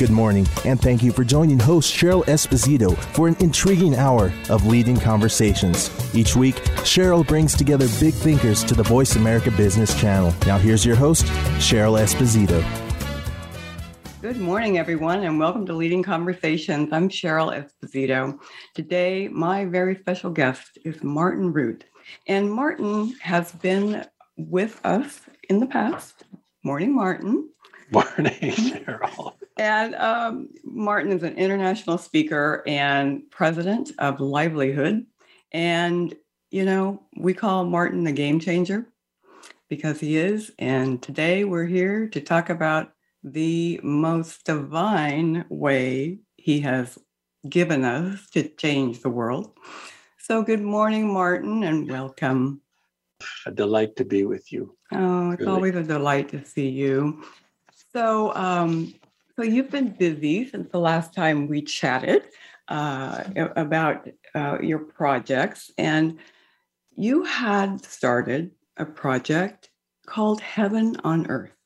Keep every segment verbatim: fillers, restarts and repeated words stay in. Good morning, and thank you for joining host Cheryl Esposito for an intriguing hour of Leading Conversations. Each week, Cheryl brings together big thinkers to the Voice America Business Channel. Now here's your host, Cheryl Esposito. Good morning, everyone, and welcome to Leading Conversations. I'm Cheryl Esposito. Today, my very special guest is Martin Rutte. And Martin has been with us in the past. Morning, Martin. Morning, Cheryl. And um, Martin is an international speaker and president of Livelihood. And, you know, we call Martin the game changer because he is. And today we're here to talk about the most divine way he has given us to change the world. So good morning, Martin, and welcome. A delight to be with you. Oh, it's really always a delight to see you. So um, so you've been busy since the last time we chatted uh, about uh, your projects, and you had started a project called Heaven on Earth.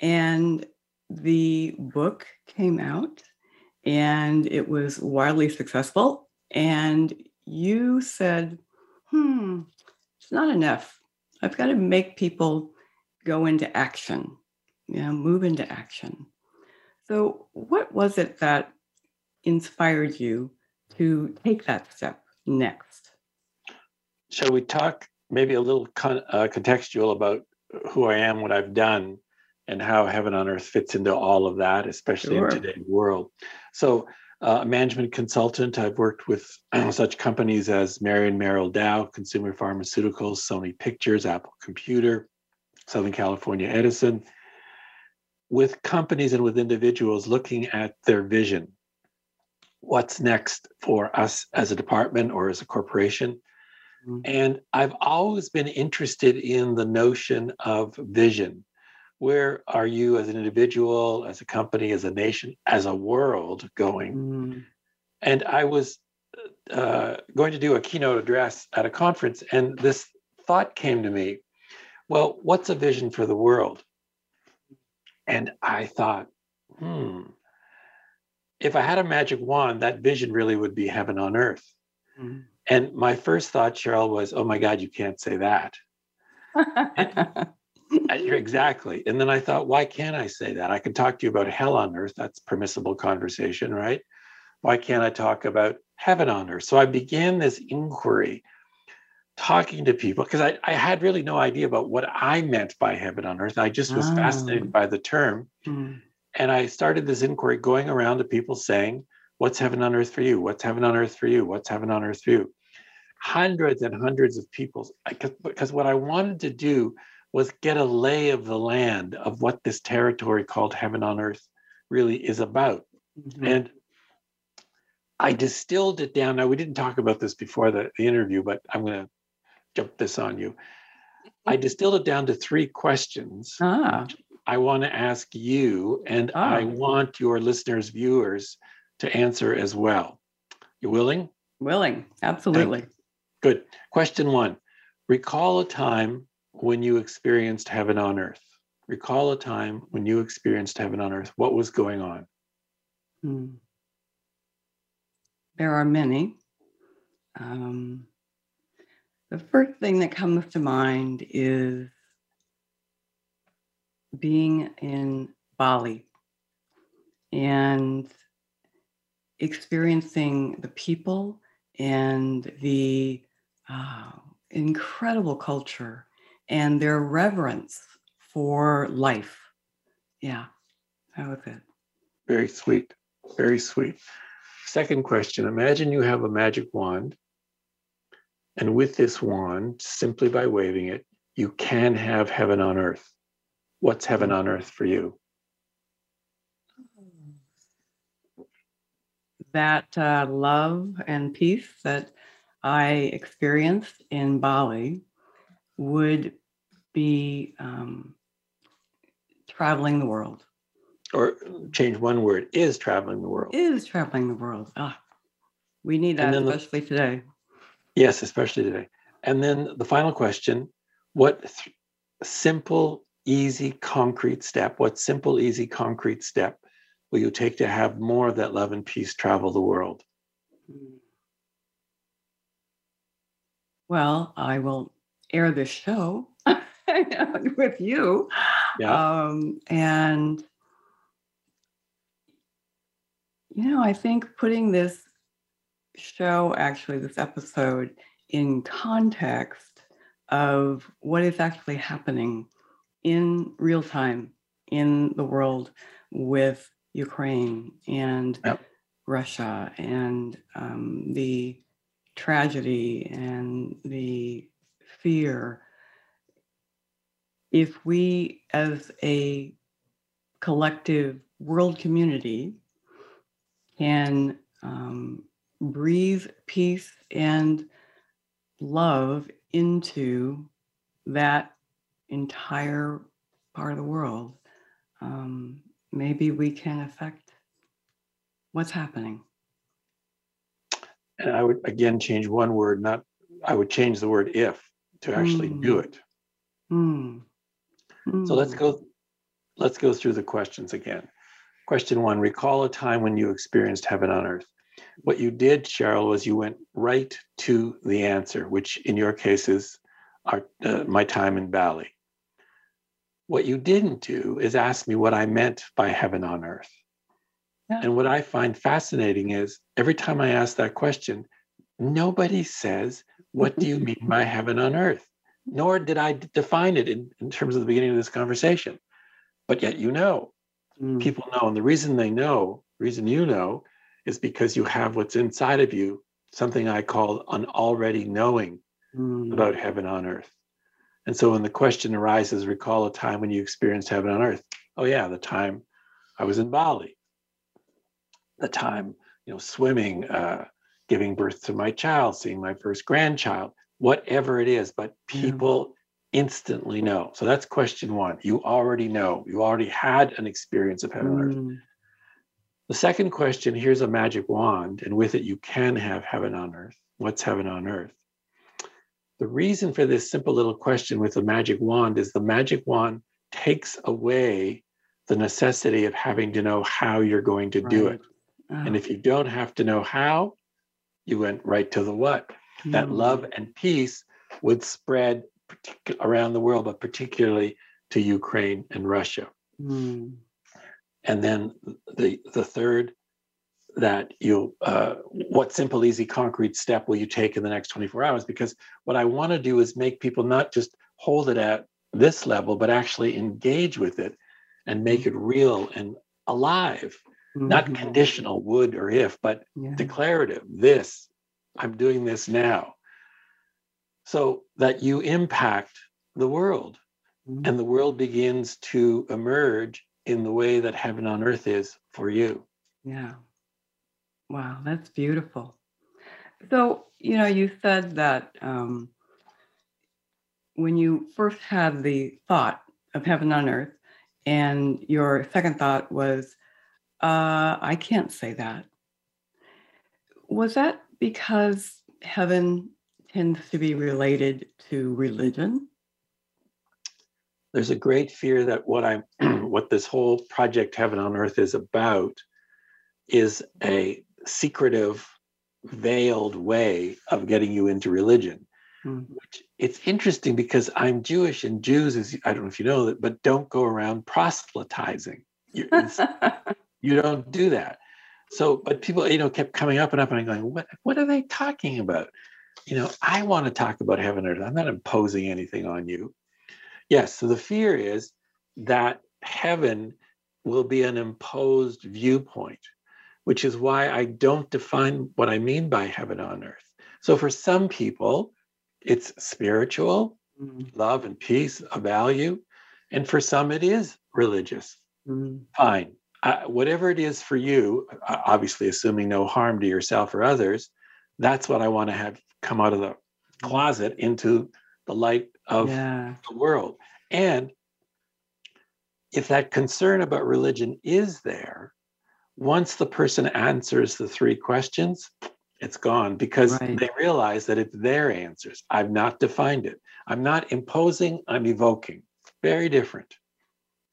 And the book came out and it was wildly successful. And you said, hmm, it's not enough. I've got to make people go into action, you know, move into action. So what was it that inspired you to take that step next? Shall we talk maybe a little con- uh, contextual about who I am, what I've done, and how Heaven on Earth fits into all of that, especially sure. in today's world. So uh, a management consultant, I've worked with such companies as Marion Merrill Dow, Consumer Pharmaceuticals, Sony Pictures, Apple Computer, Southern California Edison, with companies and with individuals looking at their vision. What's next for us as a department or as a corporation? Mm-hmm. And I've always been interested in the notion of vision. Where are you as an individual, as a company, as a nation, as a world going? Mm. And I was uh, going to do a keynote address at a conference, and this thought came to me, well, what's a vision for the world? And I thought, hmm, if I had a magic wand, that vision really would be heaven on earth. Mm. And my first thought, Cheryl, was, oh my God, you can't say that. and, Exactly. And then I thought, why can't I say that? I can talk to you about hell on earth. That's permissible conversation, right? Why can't I talk about heaven on earth? So I began this inquiry talking to people because I, I had really no idea about what I meant by heaven on earth. I just was oh. fascinated by the term. Mm. And I started this inquiry going around to people saying, what's heaven on earth for you? What's heaven on earth for you? What's heaven on earth for you? Hundreds and hundreds of people. Because what I wanted to do was get a lay of the land of what this territory called Heaven on Earth really is about. Mm-hmm. And I distilled it down. Now, we didn't talk about this before the, the interview, but I'm going to jump this on you. I distilled it down to three questions. Ah. I want to ask you, and ah. I want your listeners, viewers, to answer as well. You willing? Willing, absolutely. Thank you. Good. Question one, recall a time when you experienced heaven on earth. Recall a time when you experienced heaven on earth. What was going on? Hmm. There are many. Um, the first thing that comes to mind is being in Bali and experiencing the people and the uh, incredible culture and their reverence for life. Yeah, that was it. Very sweet, very sweet. Second question, imagine you have a magic wand, and with this wand, simply by waving it, you can have heaven on earth. What's heaven on earth for you? That uh, love and peace that I experienced in Bali would be um, traveling the world. Or change one word, is traveling the world. Is traveling the world. Ah, we need that, especially the, today. Yes, especially today. And then the final question, what th- simple, easy, concrete step, what simple, easy, concrete step will you take to have more of that love and peace travel the world? Well, I will air this show with you. Yeah. Um, and, you know, I think putting this show, actually, this episode in context of what is actually happening in real time in the world with Ukraine and yep. Russia and um, the tragedy and the fear. If we as a collective world community can um, breathe peace and love into that entire part of the world, um, maybe we can affect what's happening. And I would, again, change one word, not, I would change the word if to actually mm. do it. Mm. Mm. So let's go, let's go through the questions again. Question one, recall a time when you experienced heaven on earth. What you did, Cheryl, was you went right to the answer, which in your case is our, uh, my time in Bali. What you didn't do is ask me what I meant by heaven on earth. Yeah. And what I find fascinating is every time I ask that question, nobody says, what do you mean by heaven on earth? Nor did I define it in, in terms of the beginning of this conversation. But yet, you know, mm. people know. And the reason they know, reason you know, is because you have what's inside of you, something I call an already knowing mm. about heaven on earth. And so when the question arises, recall a time when you experienced heaven on earth. Oh, yeah, the time I was in Bali, the time, you know, swimming, uh, giving birth to my child, seeing my first grandchild. Whatever it is, but people yeah. instantly know. So that's question one. You already know. You already had an experience of heaven mm. on earth. The second question, here's a magic wand, and with it you can have heaven on earth. What's heaven on earth? The reason for this simple little question with the magic wand is the magic wand takes away the necessity of having to know how you're going to right. do it. Wow. And if you don't have to know how, you went right to the what. That love and peace would spread partic- around the world, but particularly to Ukraine and Russia. Mm. And then the the third, that you, uh, what simple, easy, concrete step will you take in the next twenty-four hours? Because what I want to do is make people not just hold it at this level, but actually engage with it and make it real and alive, mm-hmm. not conditional, would or if, but yeah. declarative, this. I'm doing this now, so that you impact the world mm-hmm. and the world begins to emerge in the way that heaven on earth is for you. Yeah. Wow. That's beautiful. So, you know, you said that um, when you first had the thought of heaven on earth and your second thought was, uh, I can't say that. Was that because heaven tends to be related to religion? There's a great fear that what I'm, what this whole Project Heaven on Earth is about is a secretive, veiled way of getting you into religion. Mm. Which, it's interesting because I'm Jewish, and Jews, is, I don't know if you know that, but don't go around proselytizing. You, you don't do that. So, but people, you know, kept coming up and up, and I'm going, what, what are they talking about? You know, I want to talk about heaven and earth. I'm not imposing anything on you. Yes. So the fear is that heaven will be an imposed viewpoint, which is why I don't define what I mean by heaven on earth. So for some people, it's spiritual, mm-hmm. love and peace, a value. And for some, it is religious. Mm-hmm. Fine. Uh, whatever it is for you, obviously assuming no harm to yourself or others, that's what I want to have come out of the closet into the light of yeah. the world. And if that concern about religion is there, once the person answers the three questions, it's gone, because right. they realize that it's their answers. I've not defined it. I'm not imposing, I'm evoking. Very different.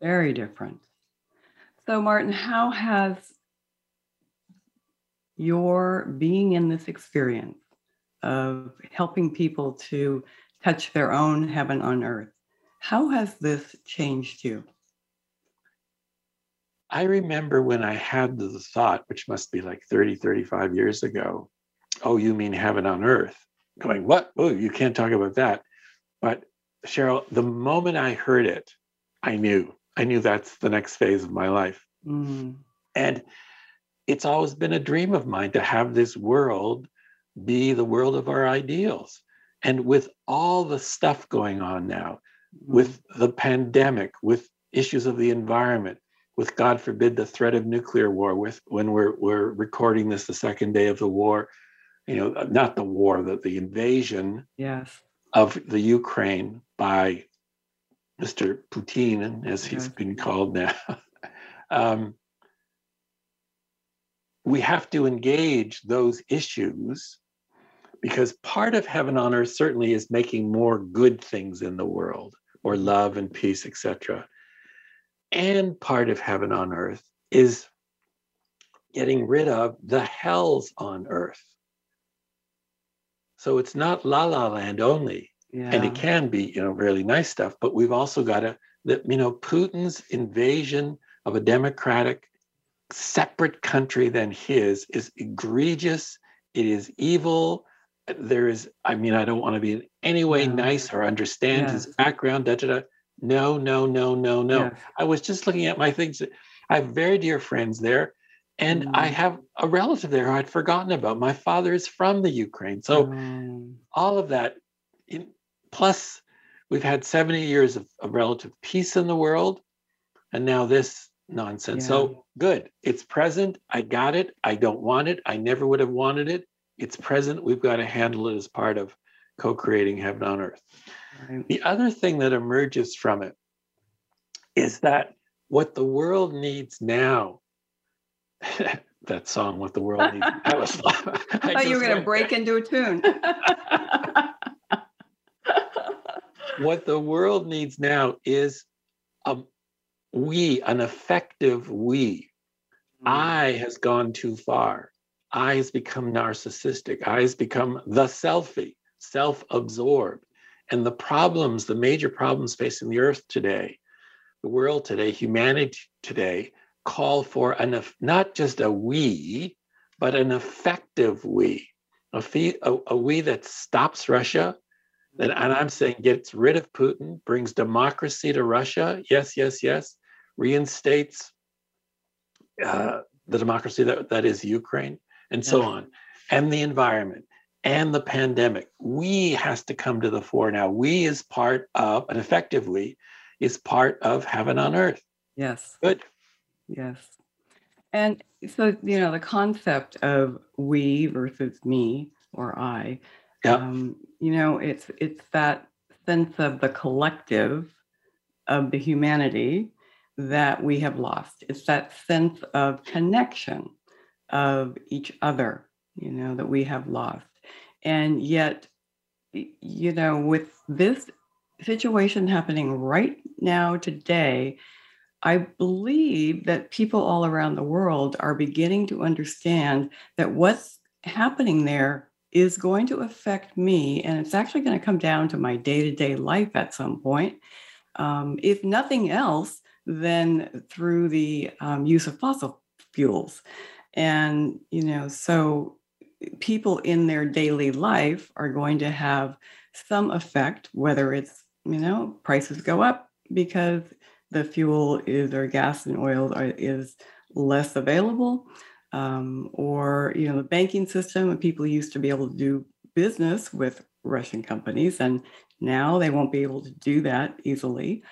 Very different. So, Martin, how has your being in this experience of helping people to touch their own heaven on earth, how has this changed you? I remember when I had the thought, which must be like thirty, thirty-five years ago, oh, you mean heaven on earth? Going, what? Oh, you can't talk about that. But Cheryl, the moment I heard it, I knew. I knew that's the next phase of my life. Mm. And it's always been a dream of mine to have this world be the world of our ideals. And with all the stuff going on now, mm. with the pandemic, with issues of the environment, with, God forbid, the threat of nuclear war, with when we're we're recording this, the second day of the war, you know, not the war, the, the invasion yes. of the Ukraine by Mister Putin, as he's been called now, um, we have to engage those issues, because part of heaven on earth certainly is making more good things in the world, or love and peace, et cetera. And part of heaven on earth is getting rid of the hells on earth. So it's not la la land only. Yeah. And it can be, you know, really nice stuff, but we've also got to, you know, Putin's invasion of a democratic separate country than his is egregious. It is evil. There is, I mean, I don't want to be in any way no. nice or understand yes. his background, da, da, da. No, no, no, no, no. Yes. I was just looking at my things. I have very dear friends there. And mm. I have a relative there who I'd forgotten about. My father is from the Ukraine. So mm. all of that. In, Plus, we've had seventy years of, of relative peace in the world, and now this nonsense. Yeah. So good. It's present. I got it. I don't want it. I never would have wanted it. It's present. We've got to handle it as part of co-creating heaven on earth. Right. The other thing that emerges from it is that what the world needs now, that song, What the World Needs Now. I, was, I, I thought you were going to break into a tune. What the world needs now is a we, an effective we. Mm. I has gone too far. I has become narcissistic. I has become the selfie, self-absorbed. And the problems, the major problems facing the earth today, the world today, humanity today, call for an not just a we, but an effective we. A, fee, a, a we that stops Russia. And I'm saying gets rid of Putin, brings democracy to Russia, yes, yes, yes, reinstates uh, the democracy that, that is Ukraine, and yes. so on, and the environment, and the pandemic. We has to come to the fore now. We is part of, and effectively, is part of heaven on earth. Yes. Good. Yes. And so, you know, the concept of we versus me or I, yeah. Um, you know, it's it's that sense of the collective of the humanity that we have lost. It's that sense of connection of each other, you know, that we have lost. And yet, you know, with this situation happening right now today, I believe that people all around the world are beginning to understand that what's happening there is going to affect me, and it's actually going to come down to my day-to-day life at some point, um, if nothing else, then through the um, use of fossil fuels. And, you know, so people in their daily life are going to have some effect, whether it's, you know, prices go up because the fuel is, or gas and oil are, is less available. Um, or, you know, the banking system, and people used to be able to do business with Russian companies, and now they won't be able to do that easily.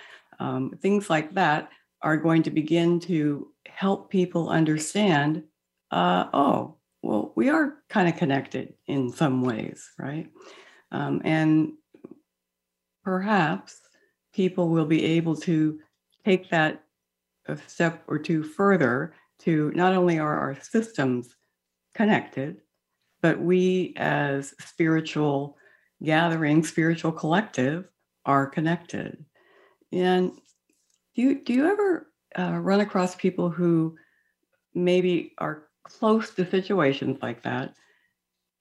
Um, things like that are going to begin to help people understand, uh, oh, well, we are kind of connected in some ways, right? Um, and perhaps people will be able to take that a step or two further to not only are our systems connected, but we as spiritual gathering, spiritual collective, are connected. And do you, do you ever uh, run across people who maybe are close to situations like that,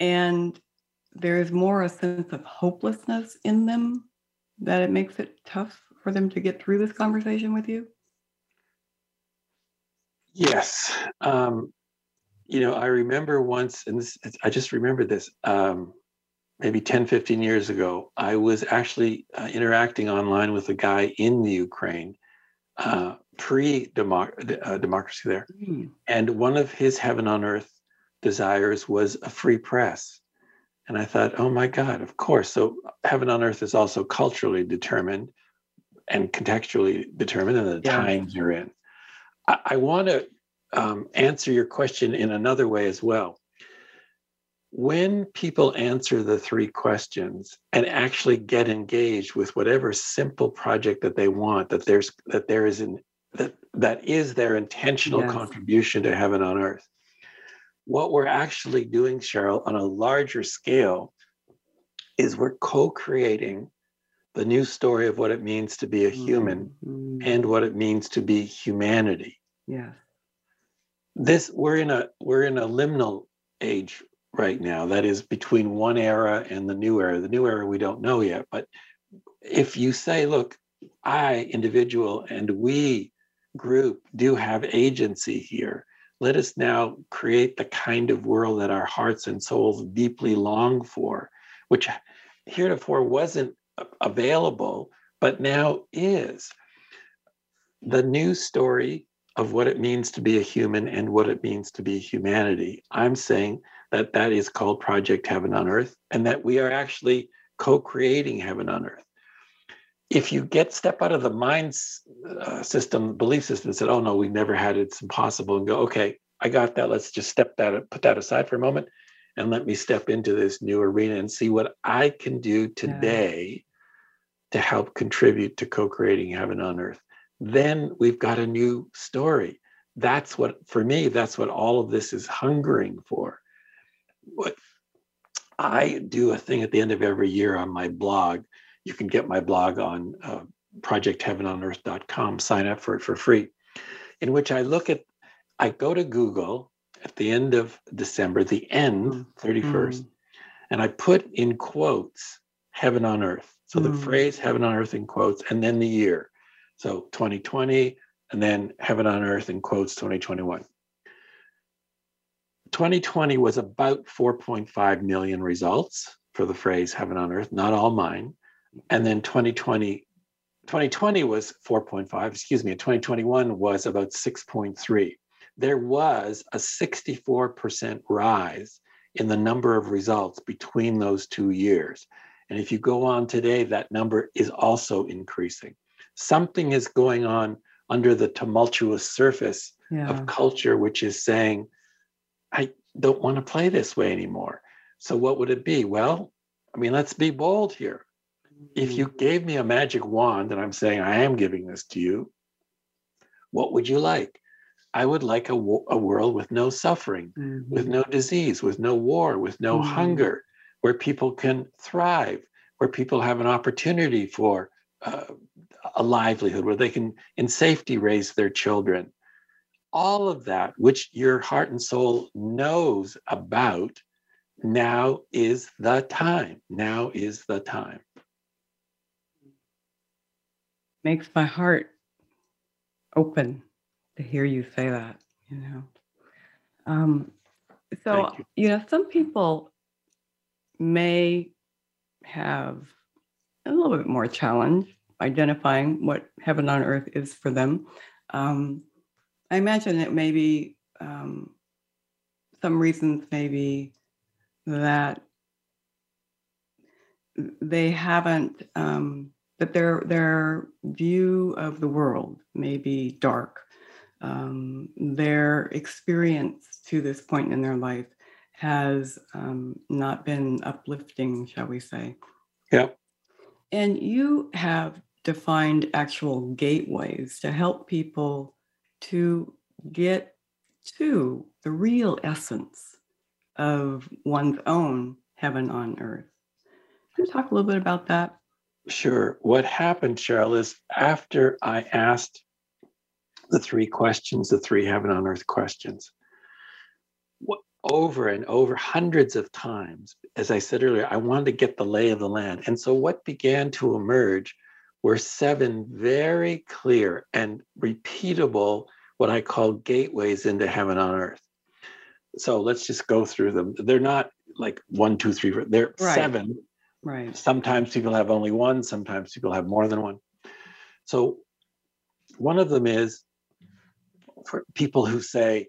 and there is more a sense of hopelessness in them that it makes it tough for them to get through this conversation with you? Yes. Um, you know, I remember once, and this, I just remembered this, um, maybe ten, fifteen years ago, I was actually uh, interacting online with a guy in the Ukraine, uh, pre-democracy uh, democracy there. Mm. And one of his heaven on earth desires was a free press. And I thought, oh my God, of course. So heaven on earth is also culturally determined and contextually determined, and the yeah. times you're in. I, I want to um, answer your question in another way as well. When people answer the three questions and actually get engaged with whatever simple project that they want, that there's that there is an that that is their intentional yes. contribution to heaven on earth. What we're actually doing, Cheryl, on a larger scale is we're co-creating the new story of what it means to be a human mm-hmm. and what it means to be humanity. Yeah. This we're in a we're in a liminal age right now. That is between one era and the new era. The new era we don't know yet, but if you say, look, I, individual, and we, group, do have agency here. Let us now create the kind of world that our hearts and souls deeply long for, which heretofore wasn't available, but now is. The new story of what it means to be a human and what it means to be humanity. I'm saying that that is called Project Heaven on Earth, and that we are actually co-creating heaven on earth. If you get step out of the mind uh, system, belief system, and said, oh, no, we've never had it, it's impossible, and go, okay, I got that. Let's just step that, put that aside for a moment, and let me step into this new arena and see what I can do today yeah. to help contribute to co-creating heaven on earth. Then we've got a new story. That's what, for me, that's what all of this is hungering for. What I do a thing at the end of every year on my blog. You can get my blog on uh, project heaven on earth dot com, sign up for it for free, in which I look at, I go to Google at the end of December, the end, thirty-first, mm. and I put in quotes, heaven on earth. So mm. the phrase heaven on earth in quotes, and then the year. So twenty twenty, and then heaven on earth in quotes, twenty twenty-one. twenty twenty was about four point five million results for the phrase heaven on earth, not all mine. And then twenty twenty, twenty twenty was four point five, excuse me, twenty twenty-one was about six point three. There was a sixty-four percent rise in the number of results between those two years. And if you go on today, that number is also increasing. Something is going on under the tumultuous surface yeah. of culture, which is saying, I don't want to play this way anymore. So what would it be? Well, I mean, let's be bold here. If you gave me a magic wand, and I'm saying I am giving this to you, what would you like? I would like a, wo- a world with no suffering, mm-hmm. with no disease, with no war, with no mm-hmm. hunger, where people can thrive, where people have an opportunity for uh, a livelihood, where they can in safety raise their children. All of that, which your heart and soul knows about, now is the time. Now is the time. Makes my heart open to hear you say that, you know. Um, so, you. you know, some people may have a little bit more challenge identifying what heaven on earth is for them. Um, I imagine it may be um, some reasons maybe that they haven't... Um, That their their view of the world may be dark. Um, their experience to this point in their life has um, not been uplifting, shall we say? Yeah. And you have defined actual gateways to help people to get to the real essence of one's own heaven on earth. Can you talk a little bit about that? Sure. What happened, Cheryl, is after I asked the three questions, the three heaven on earth questions, over and over, hundreds of times. As I said earlier, I wanted to get the lay of the land. And so what began to emerge were seven very clear and repeatable, what I call gateways into heaven on earth. So let's just go through them. They're not like one, two, three, four. They're right. seven. Right. Sometimes people have only one. Sometimes people have more than one. So one of them is for people who say,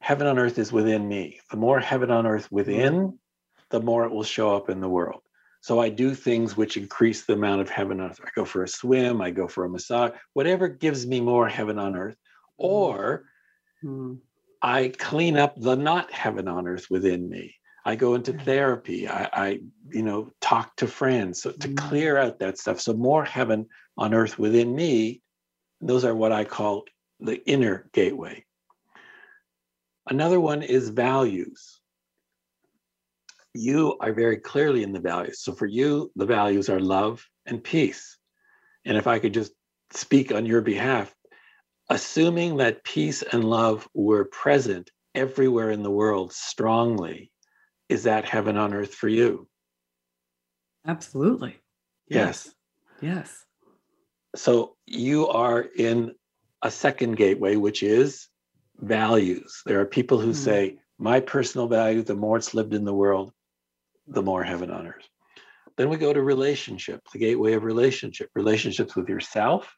heaven on earth is within me. The more heaven on earth within, the more it will show up in the world. So I do things which increase the amount of heaven on earth. I go for a swim. I go for a massage. Whatever gives me more heaven on earth. Or mm. I clean up the not heaven on earth within me. I go into therapy. I, I you know, talk to friends so, to mm. clear out that stuff. So more heaven on earth within me. Those are what I call the inner gateway. Another one is values. You are very clearly in the values. So for you, the values are love and peace. And if I could just speak on your behalf, assuming that peace and love were present everywhere in the world strongly, is that heaven on earth for you? Absolutely. Yes. Yes. So you are in a second gateway, which is values. There are people who mm. say, my personal value, the more it's lived in the world, the more heaven on earth. Then we go to relationship, the gateway of relationship, relationships with yourself,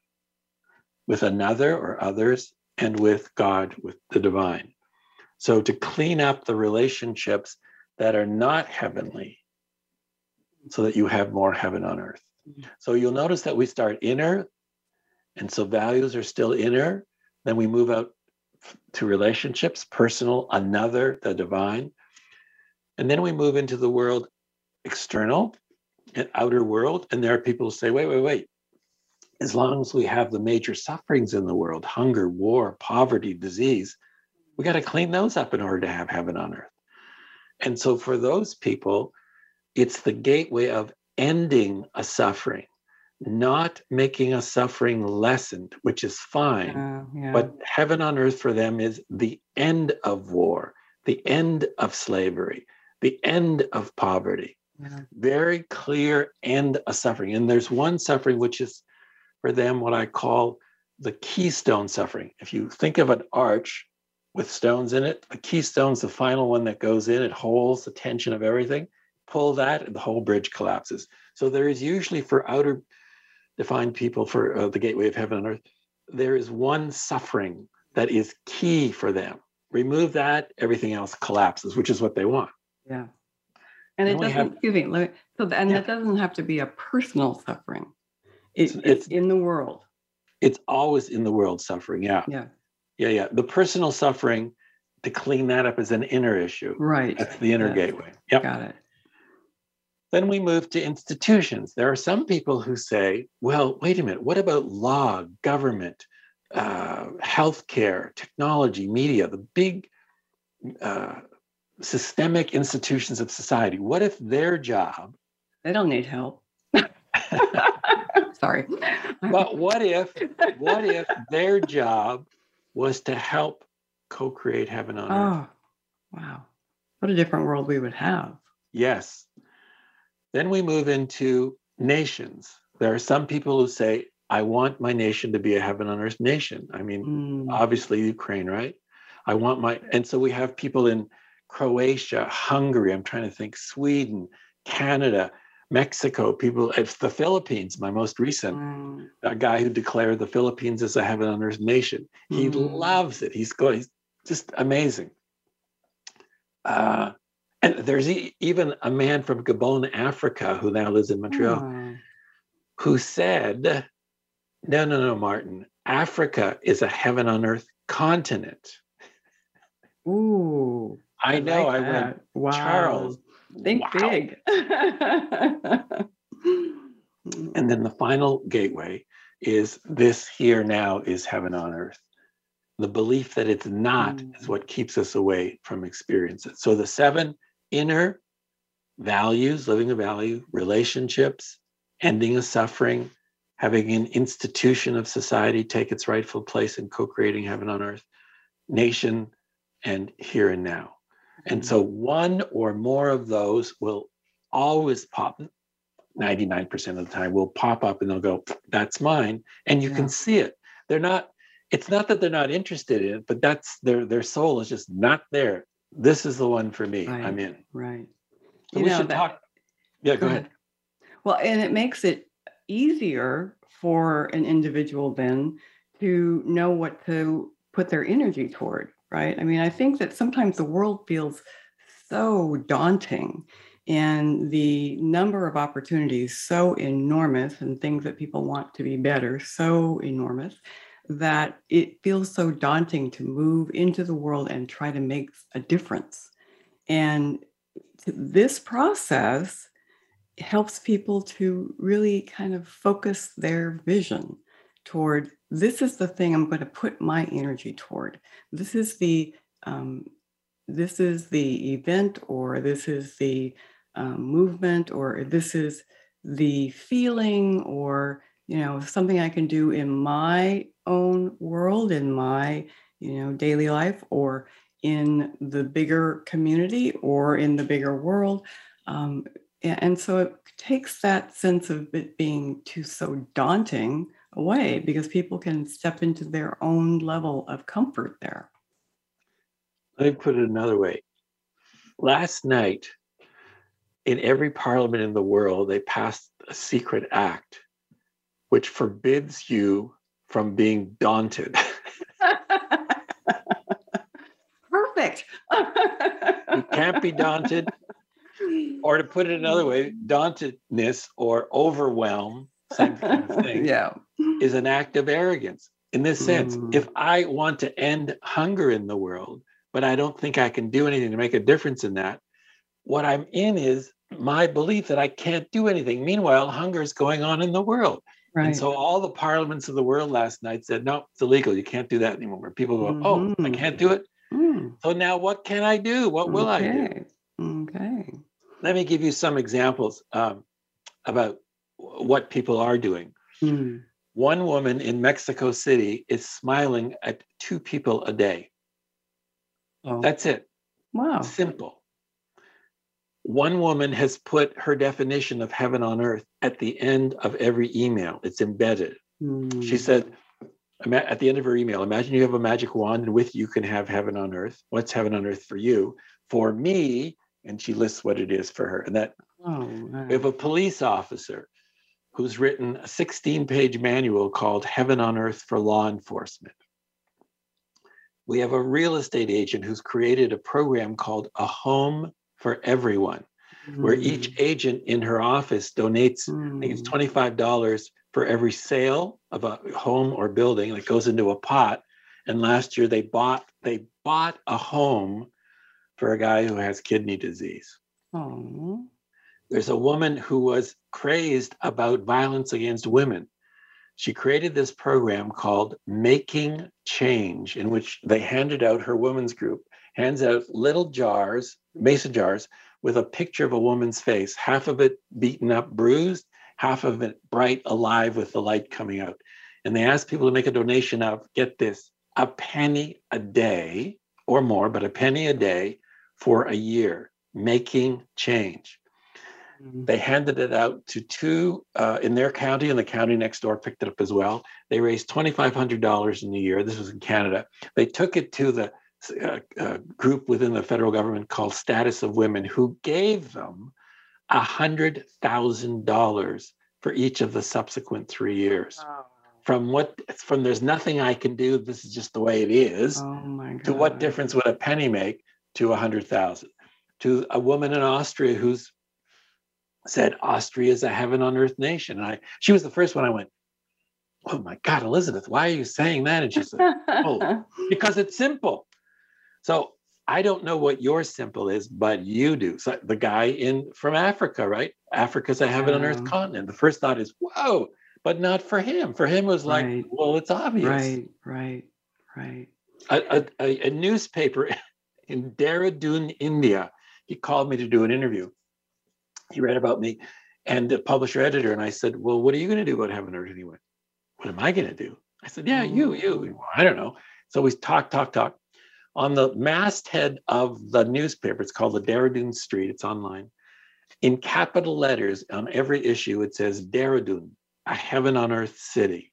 with another or others, and with God, with the divine. So to clean up the relationships that are not heavenly so that you have more heaven on earth. So you'll notice that we start inner, and so values are still inner. Then we move out to relationships, personal, another, the divine. And then we move into the world external and outer world. And there are people who say, wait, wait, wait. As long as we have the major sufferings in the world, hunger, war, poverty, disease, we got to clean those up in order to have heaven on earth. And so for those people, it's the gateway of ending a suffering, not making a suffering lessened, which is fine. Uh, yeah. But heaven on earth for them is the end of war, the end of slavery, the end of poverty. Yeah. Very clear end of suffering. And there's one suffering which is for them what I call the keystone suffering. If you think of an arch with stones in it, the keystone's the final one that goes in. It holds the tension of everything. Pull that and the whole bridge collapses. So there is usually for outer defined people for uh, the gateway of heaven on earth, there is one suffering that is key for them. Remove that, everything else collapses, which is what they want. Yeah. And, and it doesn't, have, excuse me, let me, so the, and yeah. it doesn't have to be a personal suffering. It, it's, it's in the world. It's always in the world suffering, yeah. Yeah. Yeah, yeah. The personal suffering, to clean that up is an inner issue. Right. That's the inner yes. gateway. Yep. Got it. Then we move to institutions. There are some people who say, well, wait a minute, what about law, government, uh, healthcare, technology, media, the big uh, systemic institutions of society? What if their job... They don't need help. Sorry. But what if, what if their job was to help co-create heaven on oh, earth? Oh, wow. What a different world we would have. Yes. Then we move into nations. There are some people who say, I want my nation to be a heaven on earth nation. I mean, mm. obviously Ukraine, right? I want my, and so we have people in Croatia, Hungary, I'm trying to think, Sweden, Canada, Mexico, people, it's the Philippines, my most recent, mm. a guy who declared the Philippines as a heaven on earth nation. He mm. loves it. He's good. He's just amazing. Uh, And there's e- even a man from Gabon, Africa, who now lives in Montreal, oh. who said, no, no, no, Martin, Africa is a heaven on earth continent. Ooh. I, I know. Like I that. went, wow. Charles. Think wow. big. And then the final gateway is this here now is heaven on earth. The belief that it's not mm. is what keeps us away from experiencing it. So the seven inner values, living a value, relationships, ending a suffering, having an institution of society take its rightful place in co-creating heaven on earth, nation, and here and now. And so one or more of those will always pop, ninety-nine percent of the time will pop up and they'll go, that's mine. And you yeah. can see it. They're not, it's not that they're not interested in it, but that's their, their soul is just not there. This is the one for me. Right. I'm in. Right. So you we know, should that, talk. Yeah, go, go ahead. ahead. Well, and it makes it easier for an individual then to know what to put their energy toward. Right. I mean, I think that sometimes the world feels so daunting and the number of opportunities so enormous and things that people want to be better, so enormous that it feels so daunting to move into the world and try to make a difference. And this process helps people to really kind of focus their vision toward, this is the thing I'm going to put my energy toward. This is the um, this is the event, or this is the um, movement, or this is the feeling, or you know something I can do in my own world, in my you know daily life, or in the bigger community, or in the bigger world. Um, and so it takes that sense of it being too so daunting away, because people can step into their own level of comfort there. Let me put it another way. Last night, in every parliament in the world, they passed a secret act which forbids you from being daunted. Perfect. You can't be daunted, or to put it another way, dauntedness or overwhelm, same kind of thing, yeah. is an act of arrogance. In this sense, mm. if I want to end hunger in the world, but I don't think I can do anything to make a difference in that, what I'm in is my belief that I can't do anything. Meanwhile, hunger is going on in the world. Right. And so all the parliaments of the world last night said, no, it's illegal. You can't do that anymore. People go, mm-hmm. oh, I can't do it. Mm. So now what can I do? What will okay. I do? Okay. Let me give you some examples um, about what people are doing. Mm. One woman in Mexico City is smiling at two people a day. Oh. That's it. Wow. Simple. One woman has put her definition of heaven on earth at the end of every email. It's embedded. Mm. She said, at the end of her email, imagine you have a magic wand and with you can have heaven on earth. What's heaven on earth for you? For me, and she lists what it is for her. And that oh, wow. we have a police officer who's written a sixteen-page manual called Heaven on Earth for Law Enforcement. We have a real estate agent who's created a program called A Home for Everyone, mm. where each agent in her office donates, mm. I think it's twenty-five dollars for every sale of a home or building that goes into a pot. And last year they bought they bought a home for a guy who has kidney disease. Oh. There's a woman who was crazed about violence against women. She created this program called Making Change, in which they handed out, her women's group hands out little jars, mason jars, with a picture of a woman's face, half of it beaten up, bruised, half of it bright, alive with the light coming out. And they asked people to make a donation of, get this, a penny a day or more, but a penny a day for a year, Making Change. They handed it out to two uh, in their county, and the county next door picked it up as well. They raised twenty-five hundred dollars in the year. This was in Canada. They took it to the uh, uh, group within the federal government called Status of Women, who gave them one hundred thousand dollars for each of the subsequent three years. Wow. From what, from there's nothing I can do, this is just the way it is, oh my God. To what difference would a penny make to one hundred thousand dollars? To a woman in Austria who's said Austria is a heaven on earth nation. And I, she was the first one I went, oh my God, Elizabeth, why are you saying that? And she said, oh, because it's simple. So I don't know what your simple is, but you do. So the guy in from Africa, right? Africa's a heaven on earth continent. The first thought is, whoa, but not for him. For him it was like, right. well, it's obvious. Right, right, right. A, a, a newspaper in Dehradun, India, he called me to do an interview. He read about me and the publisher editor. And I said, well, what are you going to do about Heaven on Earth? And he went, what am I going to do? I said, yeah, you, you, I don't know. So we talk, talk, talk. On the masthead of the newspaper, it's called the Dehradun Street, it's online. In capital letters on every issue, it says Dehradun, a heaven on earth city.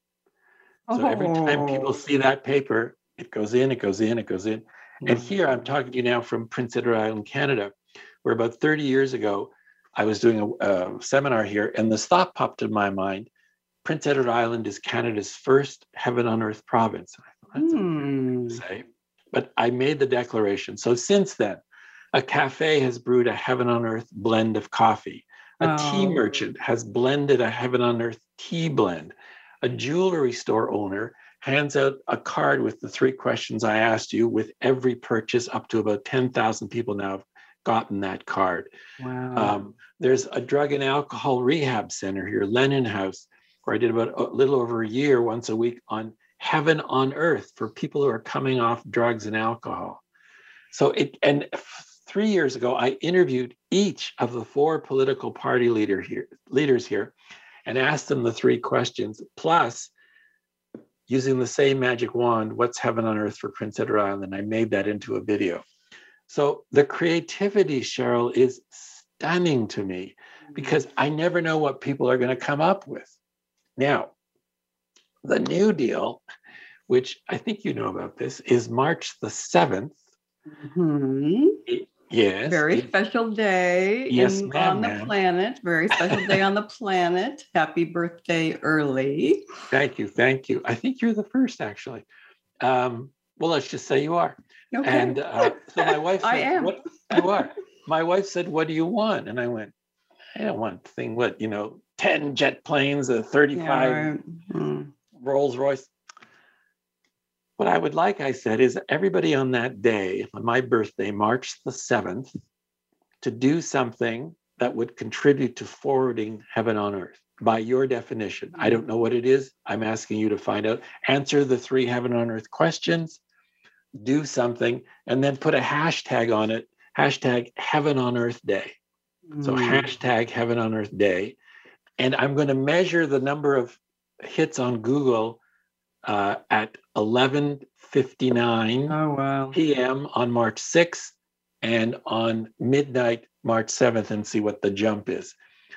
So oh. every time people see that paper, it goes in, it goes in, it goes in. Mm-hmm. And here I'm talking to you now from Prince Edward Island, Canada, where about thirty years ago, I was doing a, a seminar here, and this thought popped in my mind. Prince Edward Island is Canada's first heaven on earth province. And I thought, that's mm. a weird thing to say. But I made the declaration. So since then, a cafe has brewed a heaven on earth blend of coffee. A oh. tea merchant has blended a heaven on earth tea blend. A jewelry store owner hands out a card with the three questions I asked you with every purchase. Up to about ten thousand people now have gotten that card. Wow. Um, there's a drug and alcohol rehab center here, Lennon House, where I did about a little over a year once a week on Heaven on Earth for people who are coming off drugs and alcohol. So it, and three years ago, I interviewed each of the four political party leader here, leaders here, and asked them the three questions. Plus, using the same magic wand, what's Heaven on Earth for Prince Edward Island? And I made that into a video. So the creativity, Cheryl, is stunning to me because I never know what people are going to come up with. Now, the New Deal, which I think you know about this, is March the seventh. Mm-hmm. It, yes. Very it, special day yes, in, ma'am, on the ma'am. planet. Very special day on the planet. Happy birthday early. Thank you. Thank you. I think you're the first, actually. Um, well, let's just say you are. Okay. And uh, so my wife said, I am. What, you are. My wife said, what do you want? And I went, I don't want thing, what, you know, ten jet planes, a thirty-five yeah, right. mm. Rolls Royce. What I would like, I said, is everybody on that day, on my birthday, March the seventh, to do something that would contribute to forwarding Heaven on Earth by your definition. I don't know what it is. I'm asking you to find out. Answer the three Heaven on Earth questions, do something, and then put a hashtag on it, hashtag Heaven on Earth Day. Mm. So hashtag Heaven on Earth Day. And I'm going to measure the number of hits on Google uh, at eleven fifty-nine oh, wow. p m on March sixth and on midnight, March seventh, and see what the jump is.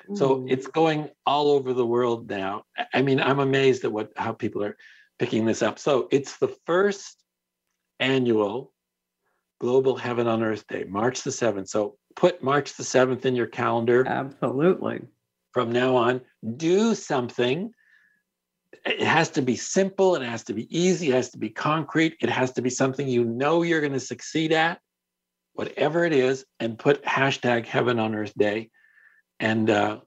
Mm. So it's going all over the world now. I mean, I'm amazed at what how people are picking this up. So it's the first annual Global Heaven on Earth Day, March the seventh. So put March the seventh in your calendar. Absolutely. From now on, do something. It has to be simple. It has to be easy. It has to be concrete. It has to be something you know you're going to succeed at, whatever it is, and put hashtag Heaven on Earth Day. And uh,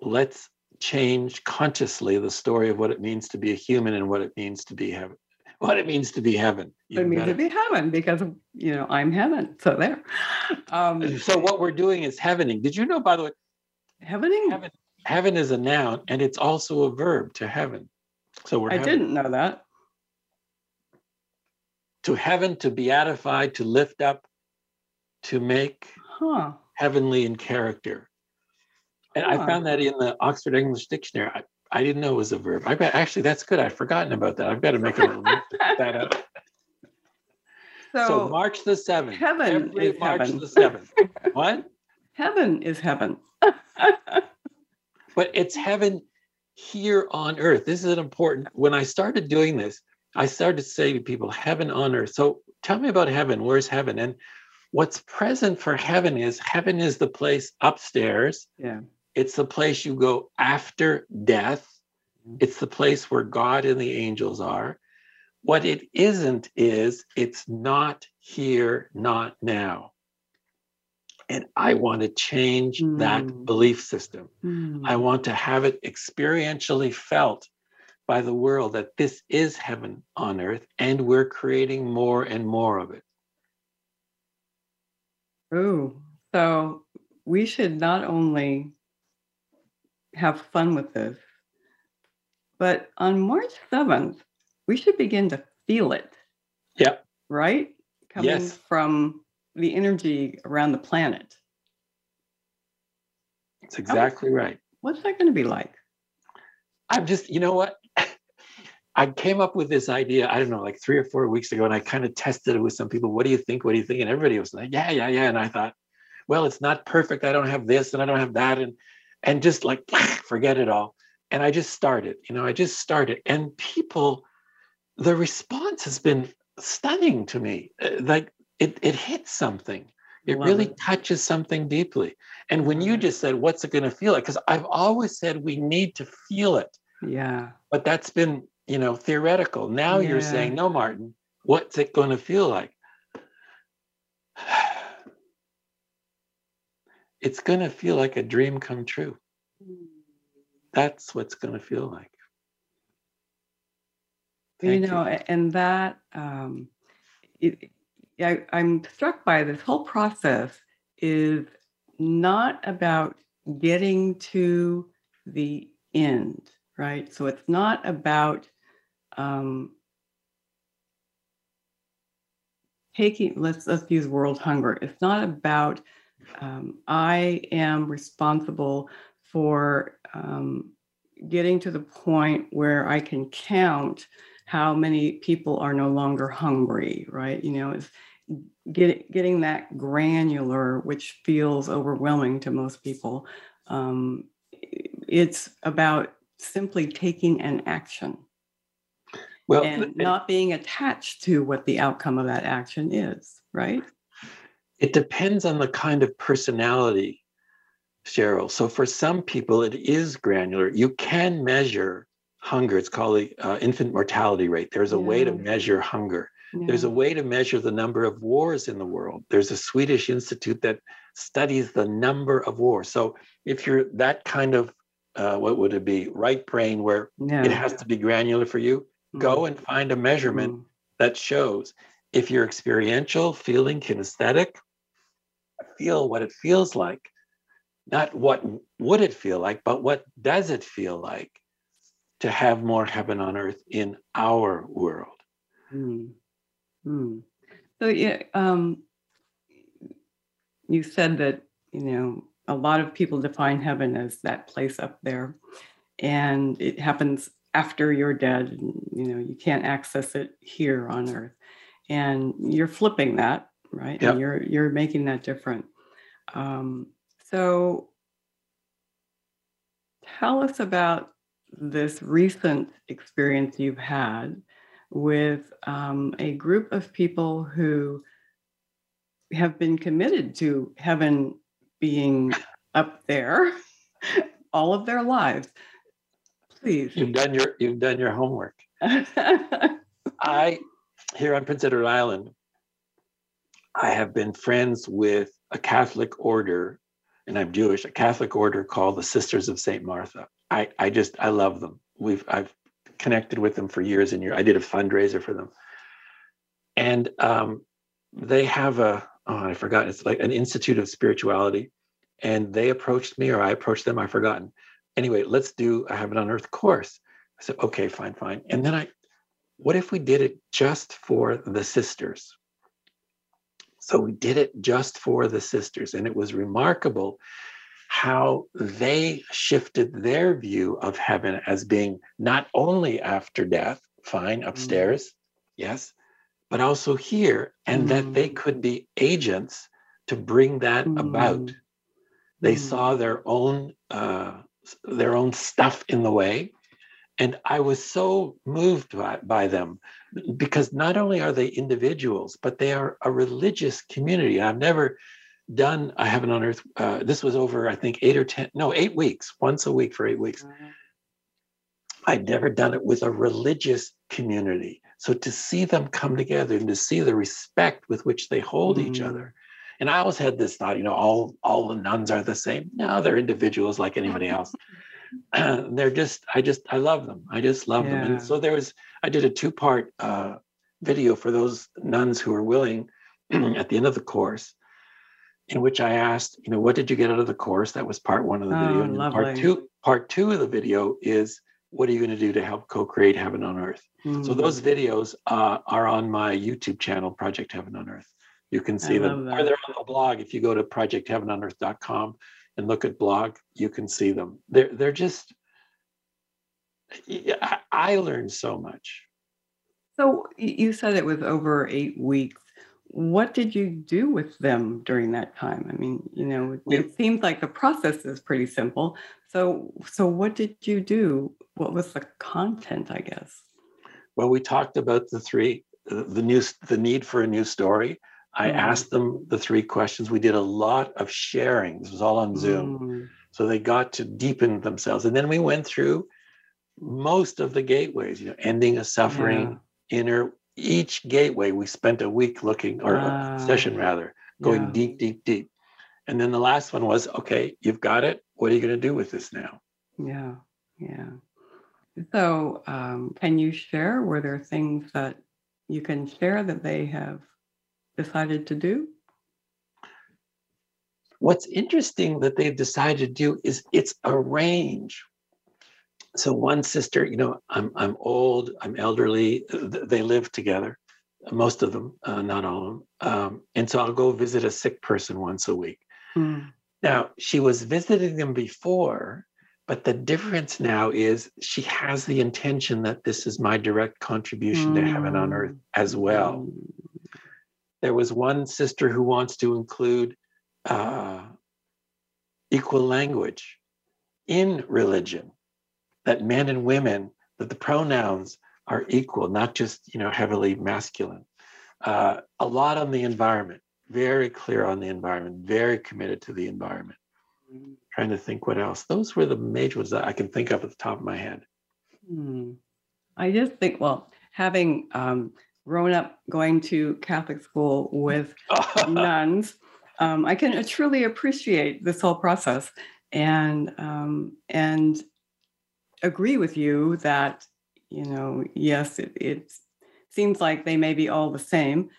let's change consciously the story of what it means to be a human and what it means to be heaven. What it means to be heaven. What it means better. to be heaven, because, you know, I'm heaven. So there. Um, so what we're doing is heavening. Did you know, by the way, Heavening? Heaven, heaven is a noun, and it's also a verb, to heaven. So we're. I heaven. didn't know that. To heaven, to beatify, to lift up, to make huh. heavenly in character. And huh. I found that in the Oxford English Dictionary. I, I didn't know it was a verb. I bet, actually, that's good. I've forgotten about that. I've got to make a little note to put that up. So, so March the seventh. Heaven is March the seventh. What? Heaven is heaven. But it's heaven here on earth. This is an important, when I started doing this, I started to say to people, heaven on earth. So tell me about heaven. Where's heaven? And what's present for heaven is heaven is the place upstairs. Yeah. It's the place you go after death. It's the place where God and the angels are. What it isn't is it's not here, not now. And I want to change mm. that belief system. Mm. I want to have it experientially felt by the world that this is heaven on earth, and we're creating more and more of it. Ooh, so we should not only have fun with this, but on March seventh, we should begin to feel it. Yep. Right? Coming yes. from... the energy around the planet. That's exactly right. What's that going to be like? I'm just, you know what? I came up with this idea, I don't know, like three or four weeks ago, and I kind of tested it with some people. What do you think? What do you think? And everybody was like, yeah, yeah, yeah. And I thought, well, it's not perfect. I don't have this and I don't have that. And, and just like, forget it all. And I just started, you know, I just started. And people, the response has been stunning to me. Like it, it hits something. It Love really it. touches something deeply. And when you just said, what's it going to feel like? Because I've always said we need to feel it. Yeah. But that's been, you know, theoretical. Now yeah. you're saying, no, Martin, what's it going to feel like? It's going to feel like a dream come true. That's what's going to feel like. Thank you know, you. And that, um, it, I, I'm struck by this whole process is not about getting to the end, right? So it's not about um, taking, let's, let's use world hunger. It's not about um, I am responsible for um, getting to the point where I can count how many people are no longer hungry, right? You know, it's get, getting that granular, which feels overwhelming to most people. Um, it's about simply taking an action well, and it, not being attached to what the outcome of that action is, right? It depends on the kind of personality, Cheryl. So for some people, it is granular. You can measure hunger. It's called the uh, infant mortality rate. There's a yeah. way to measure hunger. Yeah. There's a way to measure the number of wars in the world. There's a Swedish institute that studies the number of wars. So if you're that kind of Uh, what would it be? Right brain, where yeah. it has to be granular for you. Mm-hmm. Go and find a measurement mm-hmm. that shows. If you're experiential, feeling, kinesthetic, feel what it feels like. Not what would it feel like, but what does it feel like to have more heaven on earth in our world? Mm-hmm. So yeah, um, you said that, you know, a lot of people define heaven as that place up there, and it happens after you're dead. And, you know, you can't access it here on earth, and you're flipping that, right? Yep. And you're you're making that different. Um, so, tell us about this recent experience you've had with um, a group of people who have been committed to heaven being up there all of their lives. Please. You've done your you've done your homework. I, here on Prince Edward Island, I have been friends with a Catholic order, and I'm Jewish, a Catholic order called the Sisters of Saint Martha. I, I just, I love them. We've I've connected with them for years and years. I did a fundraiser for them. And um, they have a, oh, I forgot. It's like an institute of spirituality. And they approached me, or I approached them. I've forgotten. Anyway, let's do a Heaven on Earth course. I said, okay, fine, fine. And then I, what if we did it just for the sisters? So we did it just for the sisters. And it was remarkable how they shifted their view of heaven as being not only after death, fine, upstairs, mm-hmm. yes, but also here, and mm. that they could be agents to bring that mm. about. They mm. saw their own uh, their own stuff in the way. And I was so moved by, by them, because not only are they individuals, but they are a religious community. I've never done a Heaven on Earth. Uh, this was over, I think, eight or ten, no, eight weeks, once a week for eight weeks. I've never done it with a religious community. So to see them come together and to see the respect with which they hold mm. each other. And I always had this thought, you know, all, all the nuns are the same. No, they're individuals like anybody else. Uh, they're just, I just, I love them. I just love yeah. them. And so there was, I did a two-part uh, video for those nuns who were willing at the end of the course, in which I asked, you know, what did you get out of the course? That was part one of the oh, video. And lovely. part two, part two of the video is, what are you going to do to help co-create Heaven on Earth? Mm. So those videos uh, are on my YouTube channel, Project Heaven on Earth. You can see them, that. or they're on the blog if you go to project heaven on earth dot com. and look at blog, you can see them. They're, they're just, I learned so much. So you said it was over eight weeks. What did you do with them during that time? I mean, you know, it, it seems like the process is pretty simple. So, so what did you do? What was the content, I guess? Well, we talked about the three, the new, the need for a new story. I mm-hmm. asked them the three questions. We did a lot of sharing. This was all on Zoom. Mm-hmm. So they got to deepen themselves. And then we went through most of the gateways, you know, ending a suffering, yeah. inner. Each gateway, we spent a week looking, or wow. a session rather, going yeah. deep, deep, deep. And then the last one was, okay, you've got it. What are you going to do with this now? Yeah, yeah. So um, can you share, were there things that you can share that they have decided to do? What's interesting that they've decided to do is it's a range. So one sister, you know, I'm I'm old, I'm elderly. They live together, most of them, uh, not all of them. Um, and so I'll go visit a sick person once a week. Mm. Now, she was visiting them before, but the difference now is she has the intention that this is my direct contribution mm. to heaven on earth as well. Mm. There was one sister who wants to include uh, equal language in religion. That men and women, that the pronouns are equal, not just, you know, heavily masculine. Uh, a lot on the environment, very clear on the environment, very committed to the environment. Mm. Trying to think what else. Those were the major ones that I can think of at the top of my head. Mm. I just think, well, having um, grown up going to Catholic school with nuns, um, I can truly appreciate this whole process. And um, and agree with you that, you know, yes, it, it seems like they may be all the same.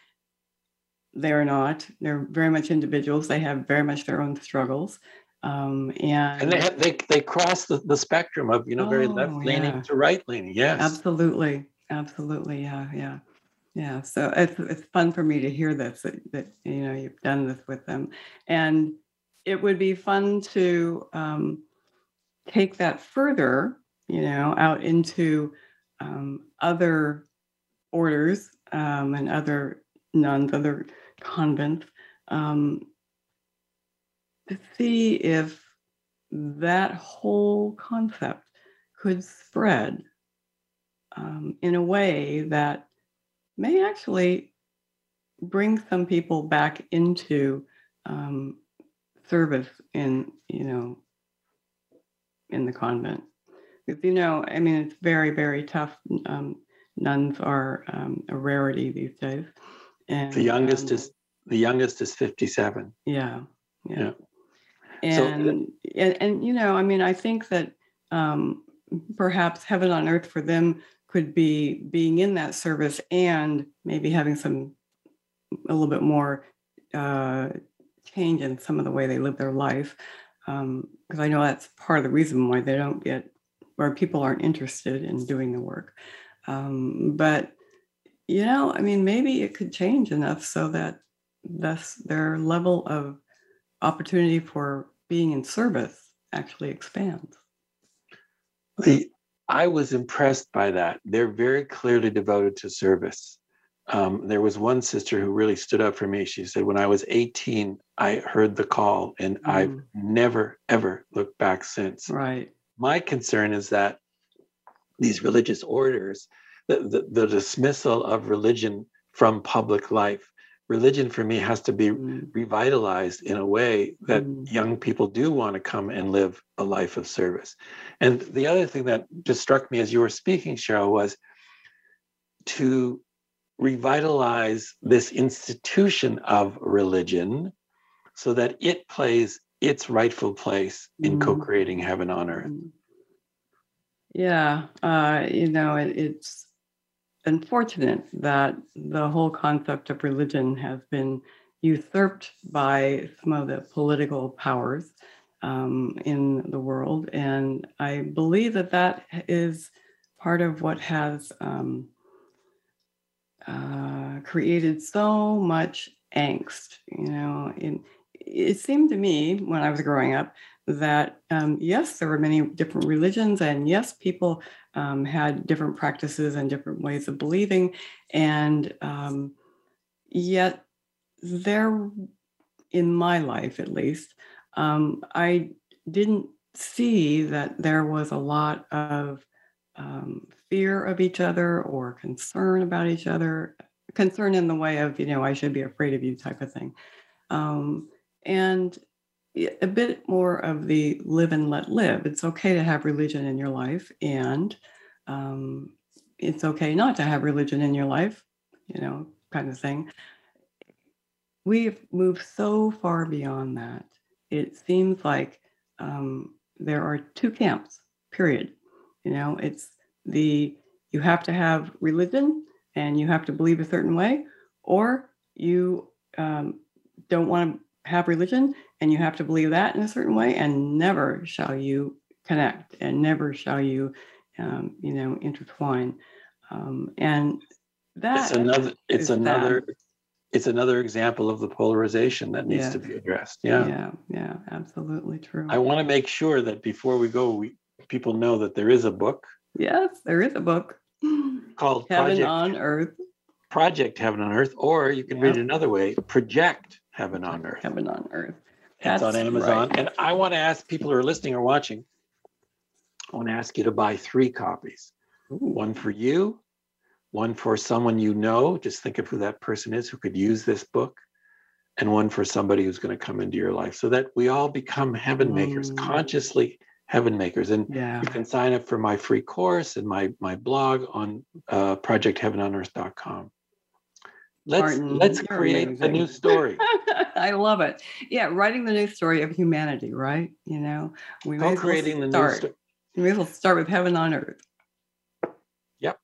They're not. They're very much individuals. They have very much their own struggles. Um, and and they, have, they they cross the, the spectrum of, you know, oh, very left-leaning yeah. to right-leaning. Yes. Absolutely. Absolutely. Yeah. Yeah. Yeah. So it's, it's fun for me to hear this, that, that, you know, you've done this with them. And it would be fun to um, take that further, you know, out into um, other orders um, and other nuns, other convents, um, to see if that whole concept could spread um, in a way that may actually bring some people back into um, service in, you know, in the convent. You know, I mean, it's very, very tough. Um, nuns are um, a rarity these days. And the youngest um, is the youngest is fifty-seven. Yeah, yeah. yeah. And, so, and and you know, I mean, I think that um, perhaps heaven on earth for them could be being in that service and maybe having some a little bit more uh, change in some of the way they live their life. Because um, I know that's part of the reason why they don't get. Where people aren't interested in doing the work. Um, but, you know, I mean, maybe it could change enough so that thus their level of opportunity for being in service actually expands. The, I was impressed by that. They're very clearly devoted to service. Um, there was one sister who really stood up for me. She said, when I was eighteen, I heard the call and mm. I've never, ever looked back since. Right. My concern is that these religious orders, the, the, the dismissal of religion from public life, religion for me has to be mm. revitalized in a way that mm. young people do want to come and live a life of service. And the other thing that just struck me as you were speaking, Cheryl, was to revitalize this institution of religion so that it plays its rightful place in mm. co-creating heaven on earth. Yeah, uh, you know, it, it's unfortunate that the whole concept of religion has been usurped by some of the political powers um, in the world. And I believe that that is part of what has um, uh, created so much angst, you know, in it seemed to me when I was growing up that, um, yes, there were many different religions, and yes, people um, had different practices and different ways of believing. And um, yet there, in my life at least, um, I didn't see that there was a lot of um, fear of each other or concern about each other, concern in the way of, you know, I should be afraid of you type of thing. Um, and a bit more of the live and let live. It's okay to have religion in your life, and um, it's okay not to have religion in your life, you know, kind of thing. We've moved so far beyond that. It seems like um, there are two camps, period. You know, it's the, you have to have religion and you have to believe a certain way, or you um, don't want to have religion and you have to believe that in a certain way, and never shall you connect and never shall you, um, you know, intertwine. Um, and that it's another, it's another, that. it's another example of the polarization that needs yeah. to be addressed. Yeah. Yeah. Yeah. Absolutely true. I want to make sure that before we go, we, people know that there is a book. Yes, there is a book called Heaven Project, on Earth, Project Heaven on Earth, or you can yeah. read it another way, Project Heaven on Earth. Heaven on Earth. That's it's on Amazon. Right. And I want to ask people who are listening or watching, I want to ask you to buy three copies. Ooh. One for you, one for someone you know, just think of who that person is who could use this book, and one for somebody who's going to come into your life, so that we all become heaven makers, mm. consciously heaven makers. And yeah. you can sign up for my free course and my, my blog on uh, project heaven on earth dot com. Let's Martin, let's create amazing. a new story. I love it. Yeah, writing the new story of humanity, right? You know, we may creating well the new story. We may as well start with Heaven on Earth. Yep.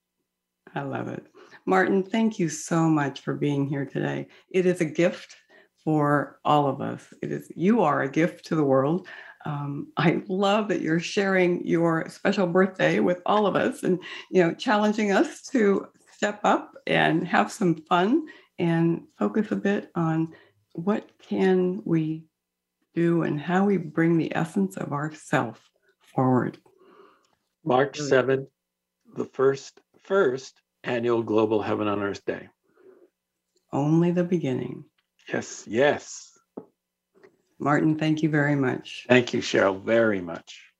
I love it. Martin, thank you so much for being here today. It is a gift for all of us. It is you are a gift to the world. Um, I love that you're sharing your special birthday with all of us, and you know, challenging us to step up and have some fun and focus a bit on what can we do and how we bring the essence of ourself forward. March seventh, the first first annual Global Heaven on Earth Day. Only the beginning. Yes, yes. Martin, thank you very much. Thank you, Cheryl, very much.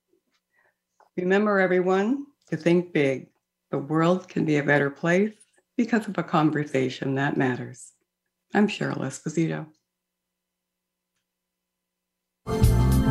Remember, everyone, to think big. The world can be a better place because of a conversation that matters. I'm Cheryl Esposito.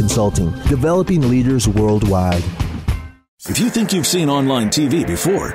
Consulting, developing leaders worldwide. If you think you've seen online T V before,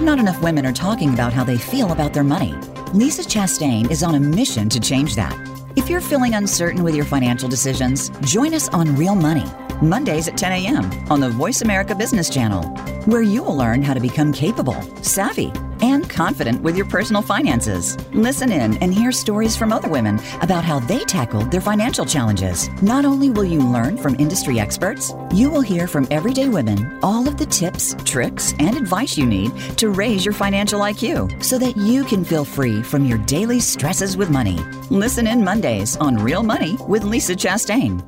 Not enough women are talking about how they feel about their money. Lisa Chastain is on a mission to change that. If you're feeling uncertain with your financial decisions, join us on Real Money. Mondays at ten a.m. on the Voice America Business Channel, where you will learn how to become capable, savvy, and confident with your personal finances. Listen in and hear stories from other women about how they tackled their financial challenges. Not only will you learn from industry experts, you will hear from everyday women all of the tips, tricks, and advice you need to raise your financial I Q so that you can feel free from your daily stresses with money. Listen in Mondays on Real Money with Lisa Chastain.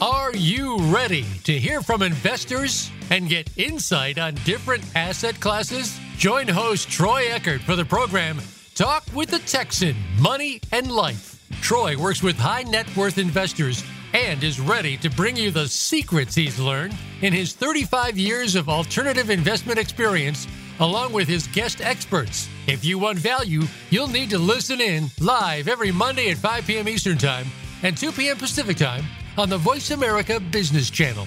Are you ready to hear from investors and get insight on different asset classes? Join host Troy Eckert for the program Talk with the Texan, Money and Life. Troy works with high net worth investors and is ready to bring you the secrets he's learned in his thirty-five years of alternative investment experience, along with his guest experts. If you want value, you'll need to listen in live every Monday at five p.m. Eastern Time and two p.m. Pacific Time on the Voice America Business Channel.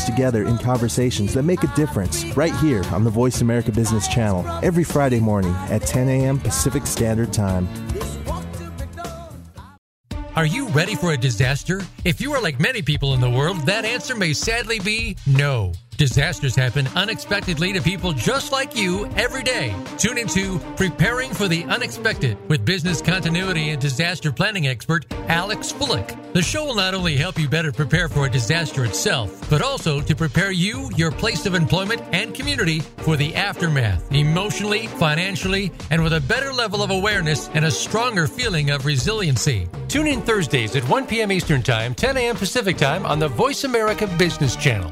together in conversations that make a difference, right here on the Voice America Business Channel every Friday morning at ten a.m. Pacific Standard Time. Are you ready for a disaster? If you are like many people in the world, that answer may sadly be no. Disasters happen unexpectedly to people just like you every day. Tune into Preparing for the Unexpected with business continuity and disaster planning expert Alex Flick. The show will not only help you better prepare for a disaster itself, but also to prepare you, your place of employment, and community for the aftermath, emotionally, financially, and with a better level of awareness and a stronger feeling of resiliency. Tune in Thursdays at one p.m. Eastern Time, ten a.m. Pacific Time on the Voice America Business Channel.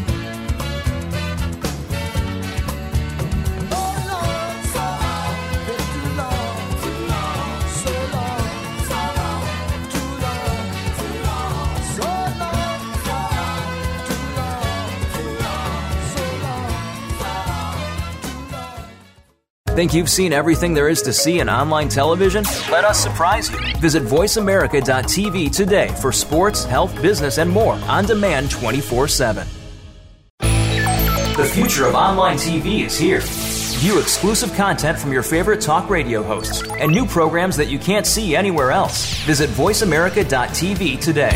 Think you've seen everything there is to see in online television? Let us surprise you. Visit voice america dot t v today for sports, health, business, and more on demand twenty-four seven. The future of online T V is here. View exclusive content from your favorite talk radio hosts and new programs that you can't see anywhere else. Visit voice america dot t v today.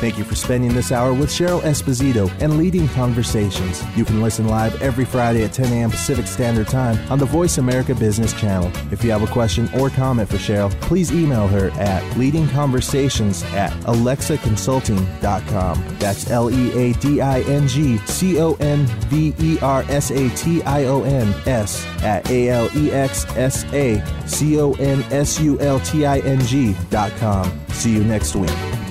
Thank you for spending this hour with Cheryl Esposito and Leading Conversations. You can listen live every Friday at ten a.m. Pacific Standard Time on the Voice America Business Channel. If you have a question or comment for Cheryl, please email her at leadingconversations at alexaconsulting.com. That's L E A D I N G C O N V E R S A T I O N S at A-L-E-X-S-A-C-O-N-S-U-L-T-I-N-G dot com. See you next week.